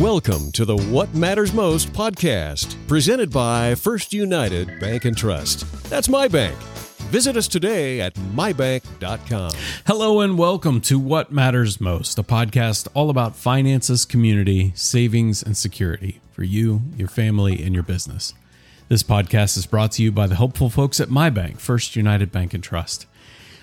Welcome to the What Matters Most podcast, presented by First United Bank and Trust. That's MyBank. Visit us today at mybank.com. Hello and welcome to What Matters Most, a podcast all about finances, community, savings, and security for you, your family, and your business. This podcast is brought to you by the helpful folks at MyBank, First United Bank and Trust.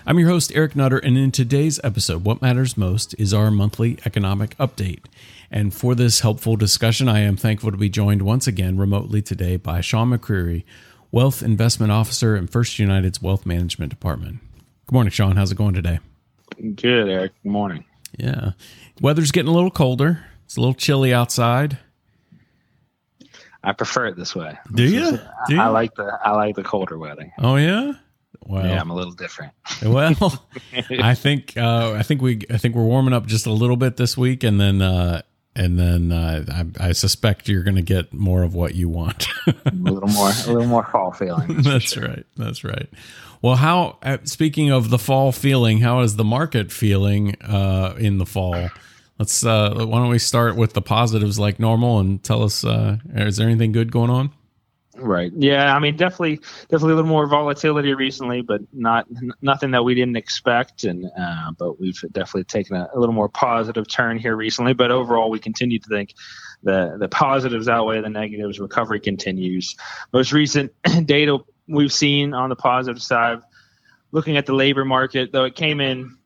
I'm your host, Eric Nutter, and in today's episode, What Matters Most is our monthly economic update. And for this helpful discussion, I am thankful to be joined once again remotely today by Sean McCreary, Wealth Investment Officer in First United's Wealth Management Department. Good morning, Sean. How's it going today? Good, Eric. Good morning. Yeah. Weather's getting a little colder. It's a little chilly outside. I prefer it this way. Do you? I like the colder weather. Oh, yeah? Well, yeah, I'm a little different. Well, I think we're warming up just a little bit this week, and then I suspect you're going to get more of what you want. a little more fall feeling. That's sure. Right. That's right. Well, how? Speaking of the fall feeling, how is the market feeling in the fall? Let's. Why don't we start with the positives like normal and tell us? Is there anything good going on? Right. Yeah. I mean, definitely a little more volatility recently, but nothing that we didn't expect. And but we've definitely taken a little more positive turn here recently. But overall, we continue to think the positives outweigh the negatives. Recovery continues. Most recent data we've seen on the positive side, looking at the labor market, though it came in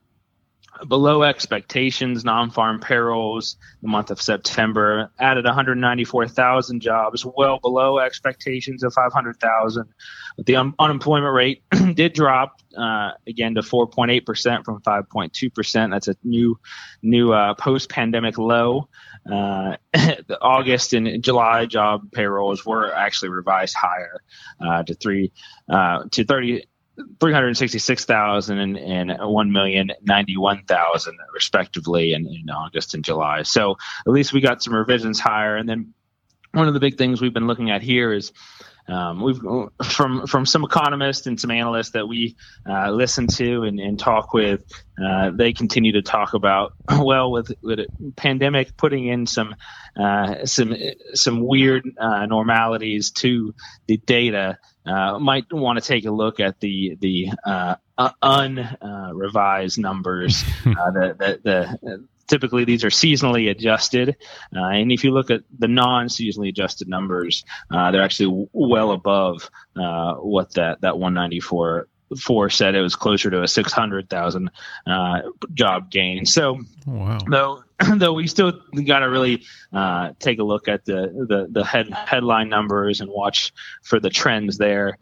below expectations. Non-farm payrolls the month of September added 194,000 jobs, well below expectations of 500,000. But the unemployment rate did drop again to 4.8% from 5.2%. That's a new post-pandemic low. The August and July job payrolls were actually revised higher to 366,000 and 1,091,000 respectively in August and July. So at least we got some revisions higher. And then one of the big things we've been looking at here is we've from some economists and some analysts that we listen to and talk with, they continue to talk about, well, with a pandemic putting in some weird normalities to the data, might want to take a look at the revised numbers. Typically, these are seasonally adjusted, and if you look at the non-seasonally adjusted numbers, they're actually well above what that 194.4 said. It was closer to a 600,000 job gain. So, wow. Though we still got to really take a look at the headline numbers and watch for the trends there.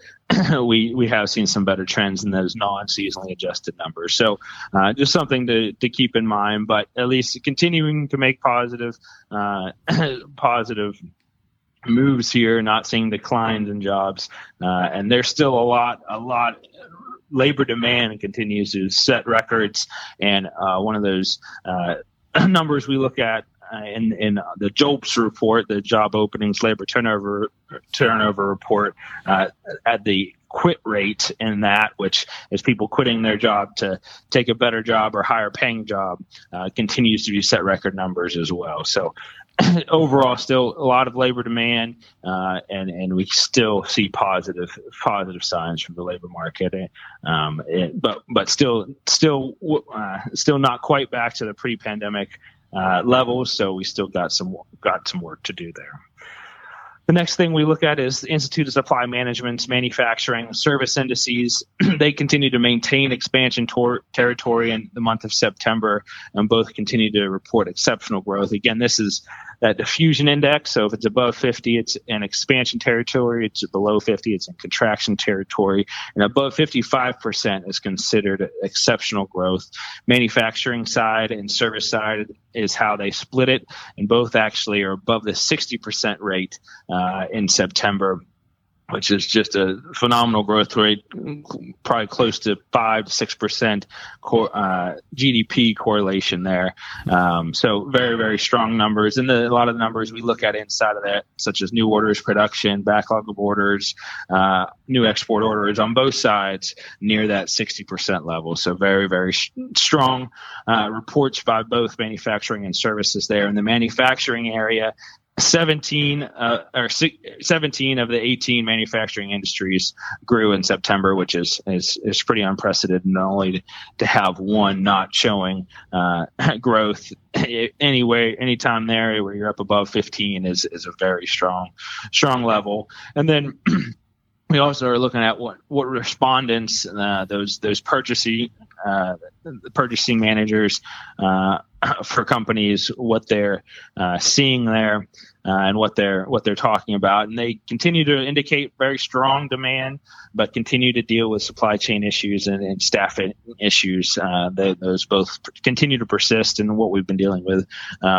we have seen some better trends in those non-seasonally adjusted numbers. So just something to keep in mind, but at least continuing to make positive moves here, not seeing declines in jobs. And there's still a lot. Labor demand continues to set records. And one of those numbers we look at in the JOLPS report, the job openings labor turnover report, at the quit rate in that, which is people quitting their job to take a better job or higher paying job, continues to be set record numbers as well. So overall, still a lot of labor demand, and we still see positive signs from the labor market, but still not quite back to the pre-pandemic levels. So we still got some work to do there. The next thing we look at is the Institute of Supply Management's manufacturing service indices. They continue to maintain expansion territory in the month of September, and both continue to report exceptional growth. Again, this is that diffusion index. So if it's above 50, it's in expansion territory. It's below 50, it's in contraction territory. And above 55% is considered exceptional growth. Manufacturing side and service side is how they split it, and both actually are above the 60% rate in September. which is just a phenomenal growth rate, probably close to 5 to 6% GDP correlation there. So very, very strong numbers. And a lot of the numbers we look at inside of that, such as new orders, production, backlog of orders, new export orders on both sides near that 60% level. So very, very strong reports by both manufacturing and services there. In the manufacturing area, 17 of the 18 manufacturing industries grew in September, which is pretty unprecedented. Not only to have one not showing growth anyway, anytime there where you're up above 15 is a very strong level. And then we also are looking at what respondents, those purchasing managers for companies, what they're seeing there, and what they're talking about, and they continue to indicate very strong demand, but continue to deal with supply chain issues and staffing issues. Those both continue to persist, and what we've been dealing with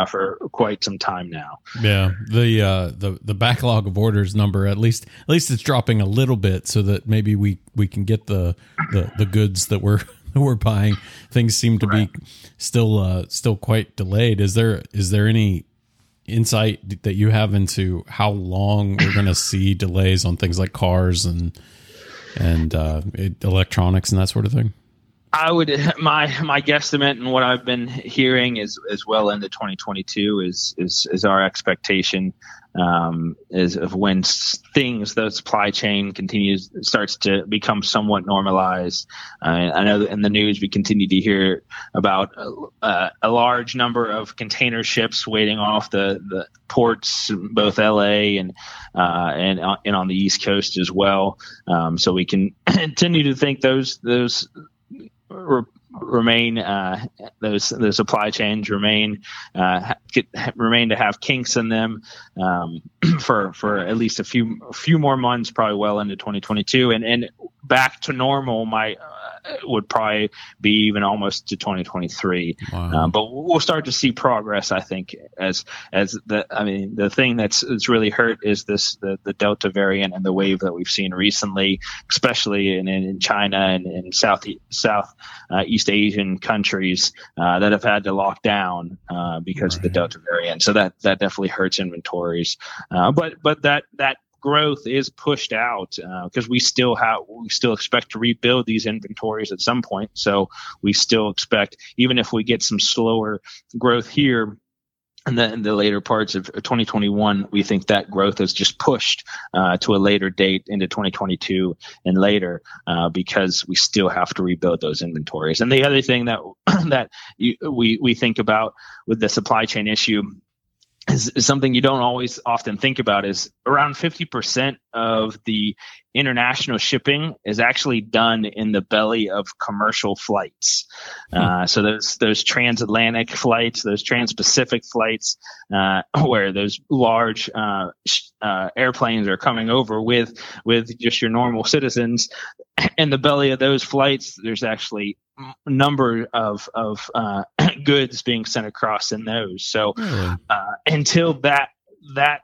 for quite some time now. Yeah, the backlog of orders number at least it's dropping a little bit, so that maybe we can get the goods that we're buying. Things seem to be still quite delayed. Is there any insight that you have into how long we're going to see delays on things like cars and electronics and that sort of thing? I would my guesstimate and what I've been hearing is well into 2022 is our expectation is of when things, the supply chain starts to become somewhat normalized. I know in the news we continue to hear about a large number of container ships waiting off the ports, both LA and on the East Coast as well. So we can continue to think those remain those supply chains remain to have kinks in them for at least a few more months, probably well into 2022, and back to normal would probably be even almost to 2023. Wow. But we'll start to see progress, I think, the thing that's really hurt is the Delta variant and the wave that we've seen recently, especially in China and in Southeast Asian countries that have had to lock down because of the Delta variant. So that definitely hurts inventories. But that growth is pushed out because we still expect to rebuild these inventories at some point. So we still expect, even if we get some slower growth here in the later parts of 2021, we think that growth is just pushed to a later date into 2022 and later because we still have to rebuild those inventories. And the other thing that we think about with the supply chain issue is something you don't often think about is around 50% of the international shipping is actually done in the belly of commercial flights. So those transatlantic flights, those transpacific flights, where those large airplanes are coming over with just your normal citizens. In the belly of those flights, there's actually a number of goods being sent across in those. So until that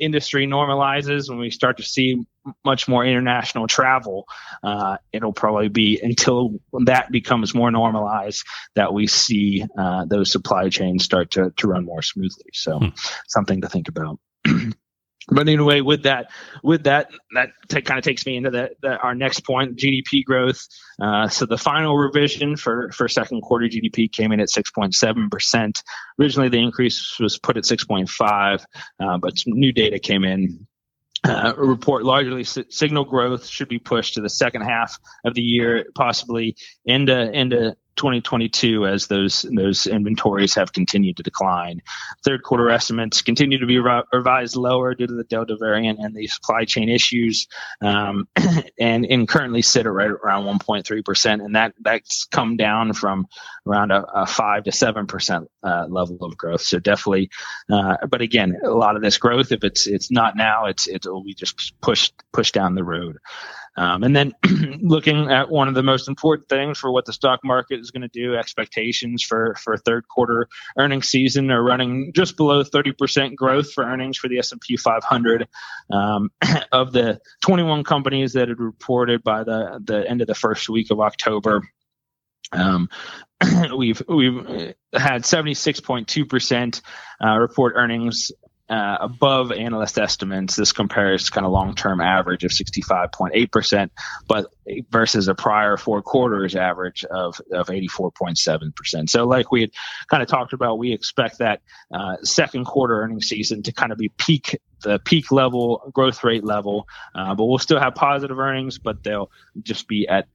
industry normalizes, when we start to see much more international travel, it'll probably be until that becomes more normalized that we see those supply chains start to run more smoothly. So something to think about. But anyway, that kind of takes me into our next point, GDP growth. So the final revision for second quarter GDP came in at 6.7%. Originally, the increase was put at 6.5%, but some new data came in. Report largely signal growth should be pushed to the second half of the year, possibly into 2022, as those inventories have continued to decline. Third quarter estimates continue to be revised lower due to the Delta variant and the supply chain issues, and currently sit at right around 1.3%, and that's come down from around a 5 to 7% level of growth. So definitely, but again, a lot of this growth, if it's not now, it will be just pushed down the road. And then looking at one of the most important things for what the stock market is going to do, expectations for third quarter earnings season are running just below 30% growth for earnings for the S&P 500. Of the 21 companies that had reported by the end of the first week of October, we've had 76.2% report earnings above analyst estimates. This compares to kind of long-term average of 65.8%, but versus a prior four quarters average of 84.7%. So like we had kind of talked about, we expect that second quarter earnings season to kind of be the peak level, growth rate level, but we'll still have positive earnings, but they'll just be at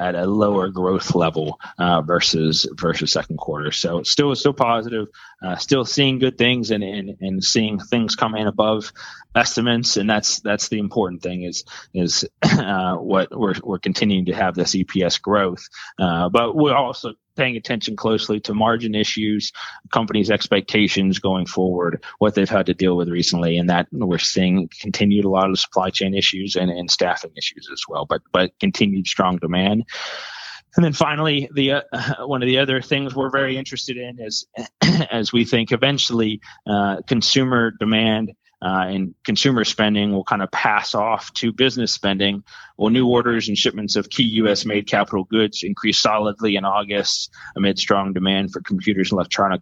a lower growth level versus second quarter. So still positive, still seeing good things and seeing things come in above estimates. And that's the important thing is what we're continuing to have this EPS growth. But we're also paying attention closely to margin issues, companies' expectations going forward, what they've had to deal with recently, and that we're seeing continued a lot of supply chain issues and staffing issues as well, but continued strong demand. And then finally, one of the other things we're very interested in is as we think eventually consumer demand and consumer spending will kind of pass off to business spending. Well, new orders and shipments of key U.S. made capital goods increased solidly in August amid strong demand for computers and electronic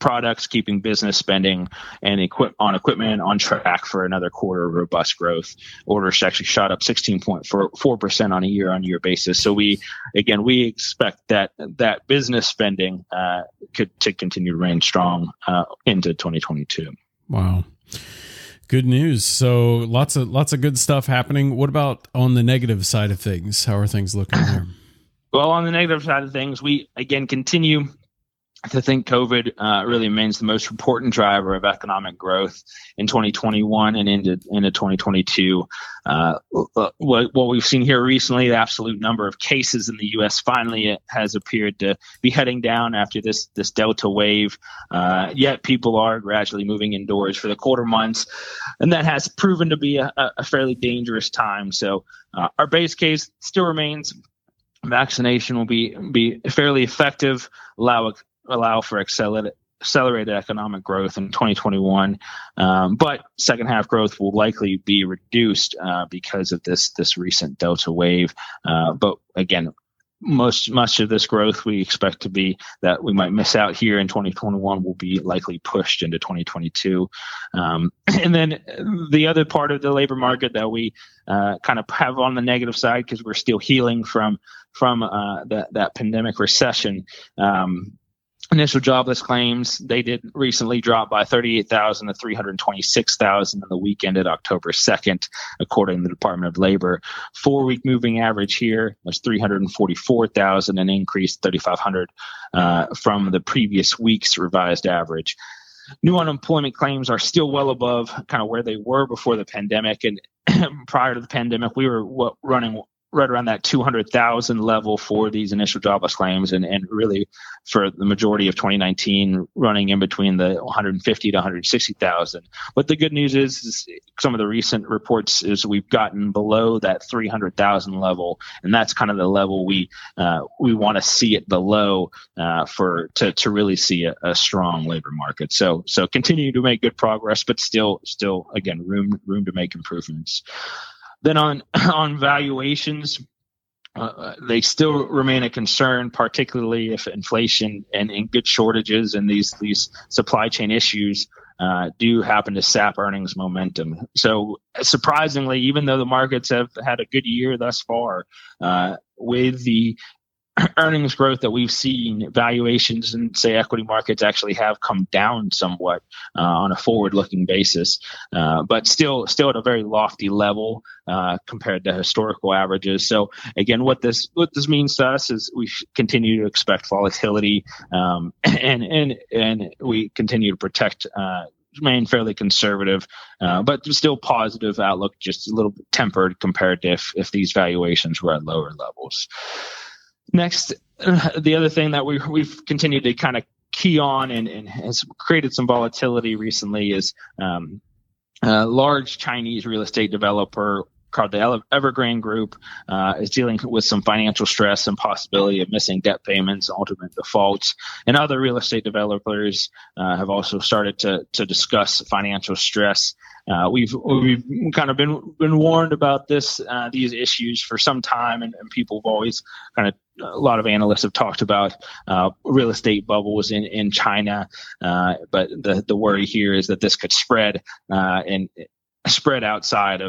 products, keeping business spending and equipment on track for another quarter of robust growth. Orders actually shot up 16.4% on a year-on-year basis. So we expect that business spending to continue to remain strong into 2022. Wow. Good news. So lots of good stuff happening. What about on the negative side of things? How are things looking there? Well, on the negative side of things, we again continue to think COVID really remains the most important driver of economic growth in 2021 and into 2022. What we've seen here recently, the absolute number of cases in the U.S. finally has appeared to be heading down after this Delta wave, yet people are gradually moving indoors for the colder months, and that has proven to be a fairly dangerous time. So our base case still remains vaccination will be fairly effective, allow for accelerated economic growth in 2021, but second half growth will likely be reduced because of this recent Delta wave. But again, much of this growth we expect to be that we might miss out here in 2021 will be likely pushed into 2022. And then the other part of the labor market that we kind of have on the negative side because we're still healing from that pandemic recession. Initial jobless claims, they did recently drop by 38,000 to 326,000 on the week ended October 2nd, according to the Department of Labor. 4-week moving average here was 344,000, an increase 3,500 from the previous week's revised average. New unemployment claims are still well above kind of where they were before the pandemic. And prior to the pandemic, we were running right around that 200,000 level for these initial jobless claims and really for the majority of 2019 running in between the 150 to 160,000. But the good news is some of the recent reports is we've gotten below that 300,000 level, and that's kind of the level we want to see it below to really see a strong labor market. So continue to make good progress, but still again room to make improvements. Then on valuations, they still remain a concern, particularly if inflation and good shortages and these supply chain issues do happen to sap earnings momentum. So surprisingly, even though the markets have had a good year thus far, with the earnings growth that we've seen, valuations in, say, equity markets actually have come down somewhat on a forward-looking basis, but still at a very lofty level compared to historical averages. So again, what this means to us is we continue to expect volatility, and we continue to protect. Remain fairly conservative, but still positive outlook, just a little bit tempered compared to if these valuations were at lower levels. Next, the other thing that we've continued to kind of key on and has created some volatility recently is a large Chinese real estate developer called the Evergrande Group, is dealing with some financial stress and possibility of missing debt payments, ultimate defaults. And other real estate developers have also started to discuss financial stress. We've kind of been warned about this these issues for some time, and people have always kind of, a lot of analysts have talked about real estate bubbles in China, but the worry here is that this could spread and spread outside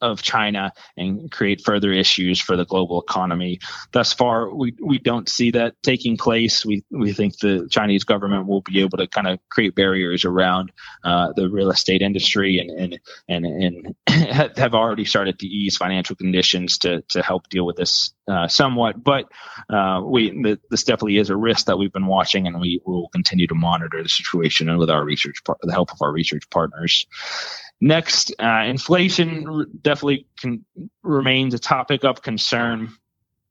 of China and create further issues for the global economy. Thus far, we don't see that taking place. We think the Chinese government will be able to kind of create barriers around the real estate industry and have already started to ease financial conditions to help deal with this somewhat. But this definitely is a risk that we've been watching, and we will continue to monitor the situation with our research, the help of our research partners. Next, inflation definitely remains a topic of concern.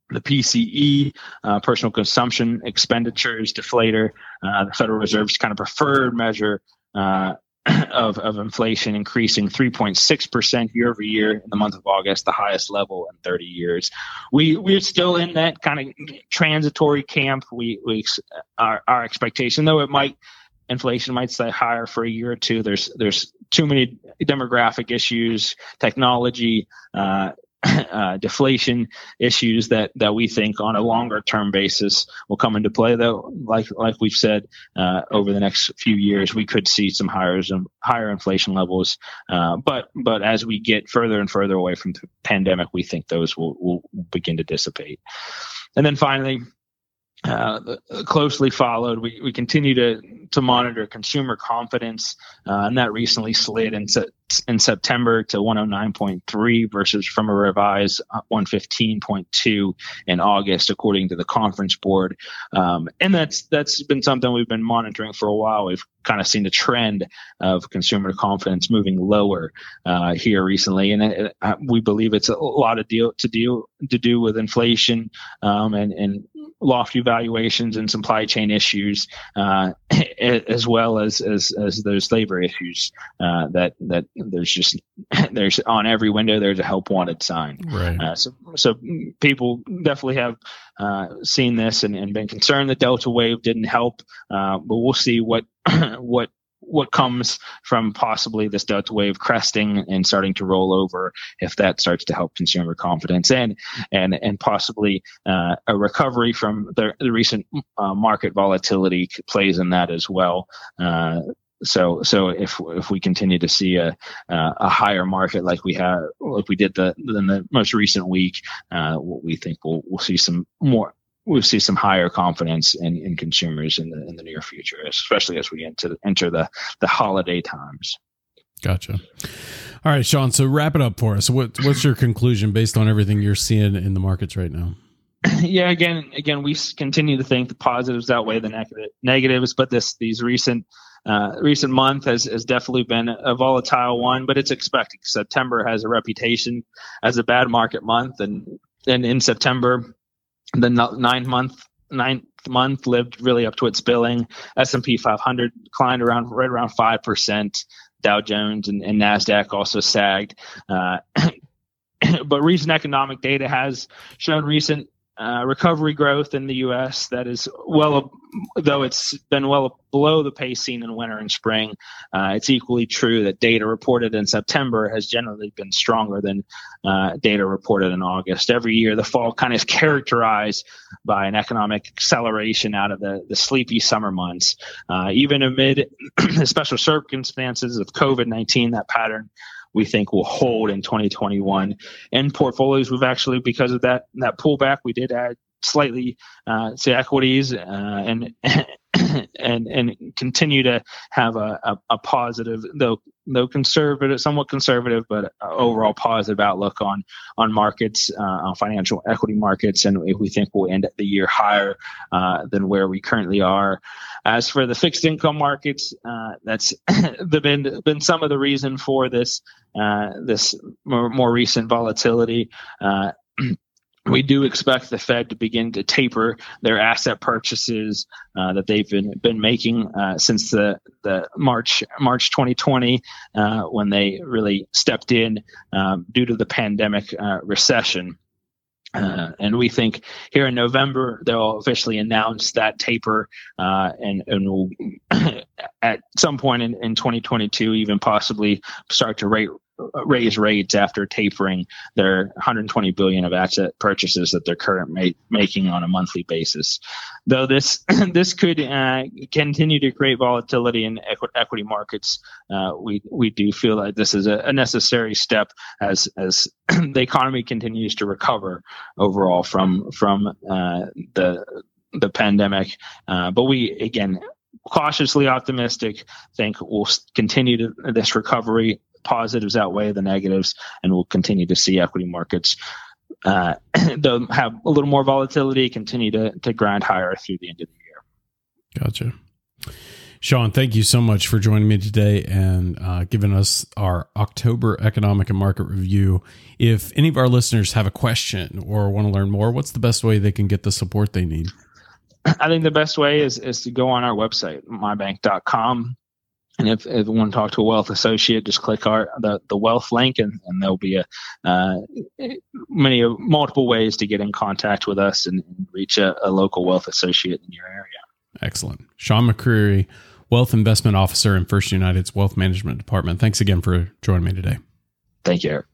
The PCE, personal consumption expenditures deflator, the Federal Reserve's kind of preferred measure of inflation, increasing 3.6% year over year in the month of August, the highest level in 30 years. We're still in that kind of transitory camp. Our expectation, though it might, inflation might stay higher for a year or two. There's too many demographic issues, technology, deflation issues that we think on a longer term basis will come into play. Though, like we've said, over the next few years, we could see some higher inflation levels. But as we get further and further away from the pandemic, we think those will begin to dissipate. And then finally, closely followed, we continue to monitor consumer confidence, and that recently slid in September to 109.3 versus from a revised 115.2 in August, according to the Conference Board. And that's been something we've been monitoring for a while. We've kind of seen the trend of consumer confidence moving lower here recently, and we believe it's a lot of to do with inflation and lofty valuations and supply chain issues, as well as those labor issues that there's on every window there's a help wanted sign. Right. So people definitely have seen this and been concerned the Delta wave didn't help, but we'll see what comes from possibly this Delta wave cresting and starting to roll over, if that starts to help consumer confidence and possibly a recovery from the recent market volatility plays in that as well. So if we continue to see a higher market like we did in the most recent week, we think we'll see some higher confidence in consumers in the near future, especially as we enter the holiday times. Gotcha. All right, Sean. So wrap it up for us. What's your conclusion based on everything you're seeing in the markets right now? Yeah, again, we continue to think the positives outweigh the negatives, but these recent month has definitely been a volatile one, but it's expected. September has a reputation as a bad market month, and in September, the ninth month lived really up to its billing. S&P 500 declined right around 5%. Dow Jones and NASDAQ also sagged. But recent economic data has shown recent recovery growth in the U.S. that is though it's been well below the pace seen in winter and spring. It's equally true that data reported in September has generally been stronger than data reported in August. Every year, the fall kind of is characterized by an economic acceleration out of the sleepy summer months. Even amid the special circumstances of COVID-19, that pattern we think will hold in 2021. In portfolios, we've actually, because of that pullback, we did add slightly to equities and continue to have a positive, though conservative, somewhat conservative, but overall positive outlook on markets, on financial equity markets, and we think we'll end the year higher than where we currently are. As for the fixed income markets, that's been some of the reason for this more recent volatility. We do expect the Fed to begin to taper their asset purchases that they've been making since the the March 2020 when they really stepped in due to the pandemic recession. And we think here in November, they'll officially announce that taper and we'll at some point in 2022, even possibly start to raise rates after tapering their $120 billion of asset purchases that they're currently making on a monthly basis. Though this could continue to create volatility in equity markets, we do feel that this is a necessary step as the economy continues to recover overall from the pandemic. But we again cautiously optimistic, think we'll continue this recovery. Positives outweigh the negatives, and we'll continue to see equity markets, though have a little more volatility, continue to grind higher through the end of the year. Gotcha. Sean, thank you so much for joining me today and giving us our October economic and market review. If any of our listeners have a question or want to learn more, what's the best way they can get the support they need? I think the best way is to go on our website, mybank.com. And if you want to talk to a wealth associate, just click the wealth link, and there'll be multiple ways to get in contact with us and reach a local wealth associate in your area. Excellent. Sean McCreary, Wealth Investment Officer in First United's Wealth Management Department. Thanks again for joining me today. Thank you, Eric.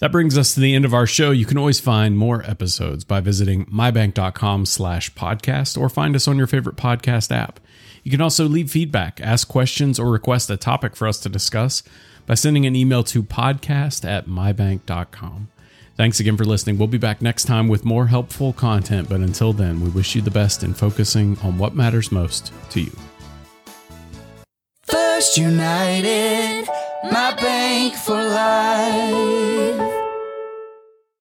That brings us to the end of our show. You can always find more episodes by visiting mybank.com/podcast or find us on your favorite podcast app. You can also leave feedback, ask questions, or request a topic for us to discuss by sending an email to podcast@mybank.com. Thanks again for listening. We'll be back next time with more helpful content, but until then, we wish you the best in focusing on what matters most to you. First United, my bank for life.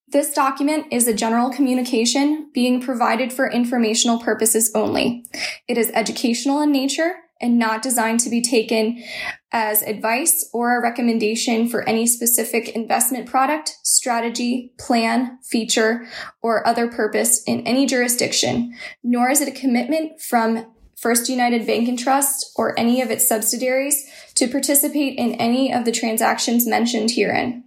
This document is a general communication being provided for informational purposes only. It is educational in nature and not designed to be taken as advice or a recommendation for any specific investment product, strategy, plan, feature, or other purpose in any jurisdiction, nor is it a commitment from First United Bank and Trust or any of its subsidiaries to participate in any of the transactions mentioned herein.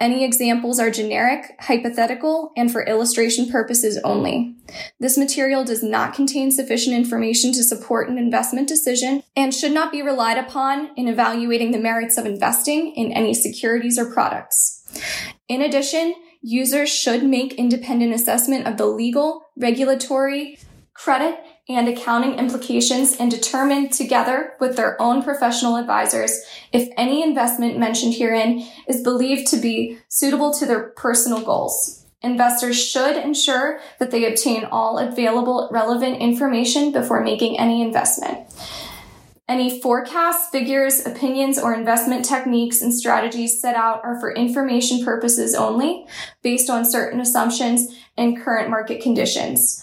Any examples are generic, hypothetical, and for illustration purposes only. This material does not contain sufficient information to support an investment decision and should not be relied upon in evaluating the merits of investing in any securities or products. In addition, users should make independent assessment of the legal, regulatory, credit, and accounting implications and determine together with their own professional advisors if any investment mentioned herein is believed to be suitable to their personal goals. Investors should ensure that they obtain all available relevant information before making any investment. Any forecasts, figures, opinions, or investment techniques and strategies set out are for information purposes only, based on certain assumptions and current market conditions,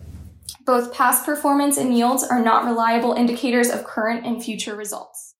Both past performance and yields are not reliable indicators of current and future results.